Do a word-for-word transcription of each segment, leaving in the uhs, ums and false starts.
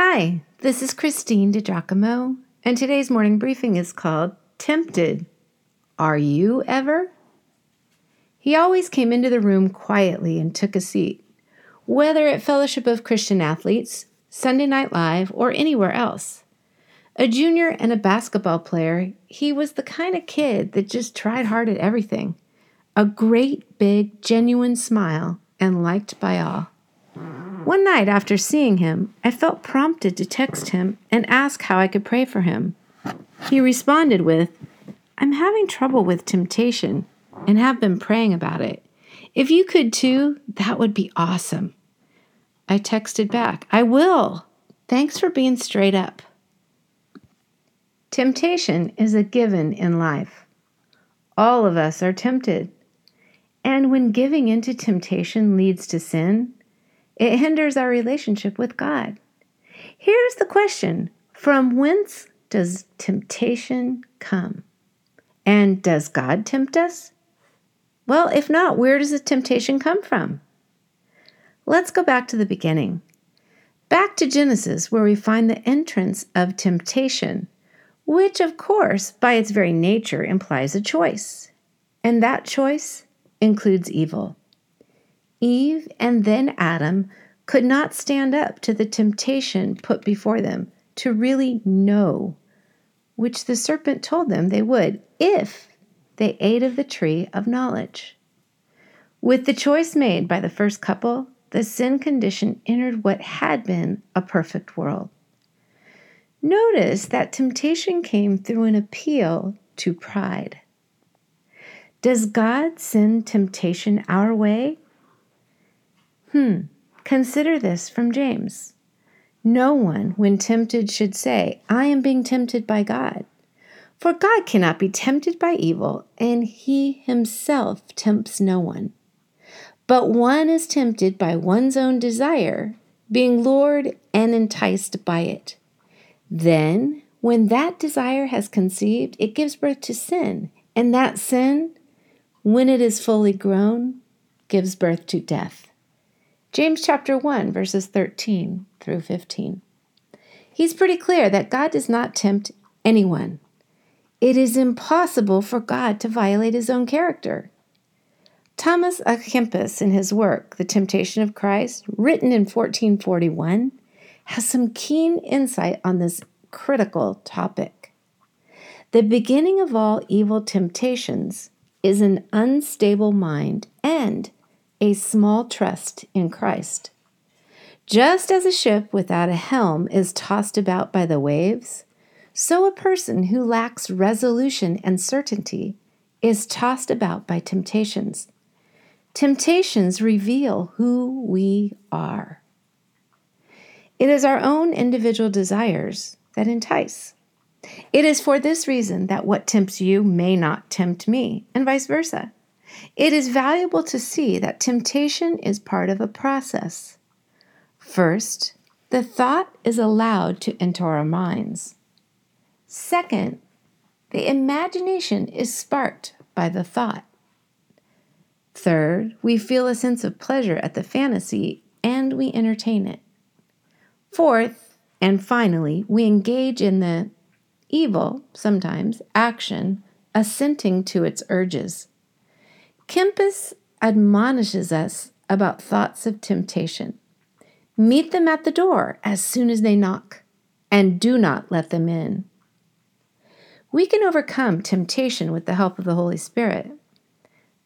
Hi, this is Christine DiGiacomo, and today's morning briefing is called Tempted. Are you ever? He always came into the room quietly and took a seat, whether at Fellowship of Christian Athletes, Sunday Night Live, or anywhere else. A junior and a basketball player, he was the kind of kid that just tried hard at everything. A great, big, genuine smile, and liked by all. One night after seeing him, I felt prompted to text him and ask how I could pray for him. He responded with, "I'm having trouble with temptation and have been praying about it. If you could too, that would be awesome." I texted back, "I will. Thanks for being straight up." Temptation is a given in life. All of us are tempted. And when giving into temptation leads to sin, it hinders our relationship with God. Here's the question: from whence does temptation come? And does God tempt us? Well, if not, where does the temptation come from? Let's go back to the beginning. Back to Genesis, where we find the entrance of temptation, which, of course, by its very nature implies a choice. And that choice includes evil. Eve and then Adam could not stand up to the temptation put before them to really know, which the serpent told them they would if they ate of the tree of knowledge. With the choice made by the first couple, the sin condition entered what had been a perfect world. Notice that temptation came through an appeal to pride. Does God send temptation our way? Hmm, consider this from James. No one, when tempted, should say, "I am being tempted by God." For God cannot be tempted by evil, and he himself tempts no one. But one is tempted by one's own desire, being lured and enticed by it. Then, when that desire has conceived, it gives birth to sin, and that sin, when it is fully grown, gives birth to death. James chapter one, verses thirteen through fifteen. He's pretty clear that God does not tempt anyone. It is impossible for God to violate his own character. Thomas Aquinas, in his work, The Temptation of Christ, written in fourteen forty-one, has some keen insight on this critical topic. The beginning of all evil temptations is an unstable mind and a small trust in Christ. Just as a ship without a helm is tossed about by the waves, so a person who lacks resolution and certainty is tossed about by temptations. Temptations reveal who we are. It is our own individual desires that entice. It is for this reason that what tempts you may not tempt me, and vice versa. It is valuable to see that temptation is part of a process. First, the thought is allowed to enter our minds. Second, the imagination is sparked by the thought. Third, we feel a sense of pleasure at the fantasy and we entertain it. Fourth, and finally, we engage in the evil, sometimes, action, assenting to its urges. Kempis admonishes us about thoughts of temptation. Meet them at the door as soon as they knock, and do not let them in. We can overcome temptation with the help of the Holy Spirit.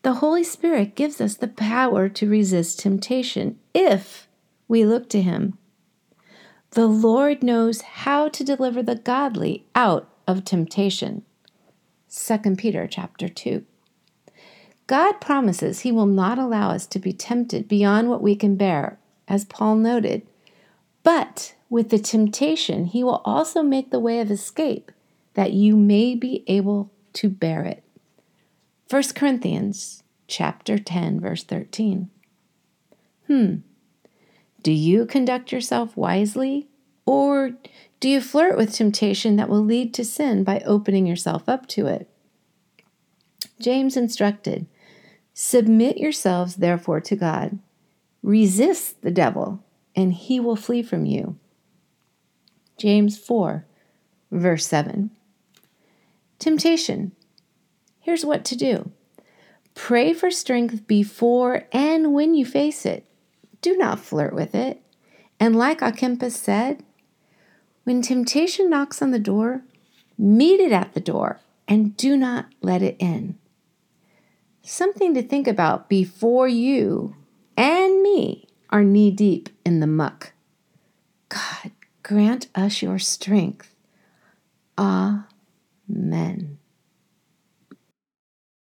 The Holy Spirit gives us the power to resist temptation if we look to him. The Lord knows how to deliver the godly out of temptation. Second Peter chapter two. God promises he will not allow us to be tempted beyond what we can bear, as Paul noted. But with the temptation, he will also make the way of escape, that you may be able to bear it. First Corinthians chapter ten, verse thirteen. Hmm. Do you conduct yourself wisely, or do you flirt with temptation that will lead to sin by opening yourself up to it? James instructed, "Submit yourselves, therefore, to God. Resist the devil, and he will flee from you." James four, verse seven. Temptation. Here's what to do. Pray for strength before and when you face it. Do not flirt with it. And like Kempis said, when temptation knocks on the door, meet it at the door and do not let it in. Something to think about before you and me are knee-deep in the muck. God, grant us your strength. Amen.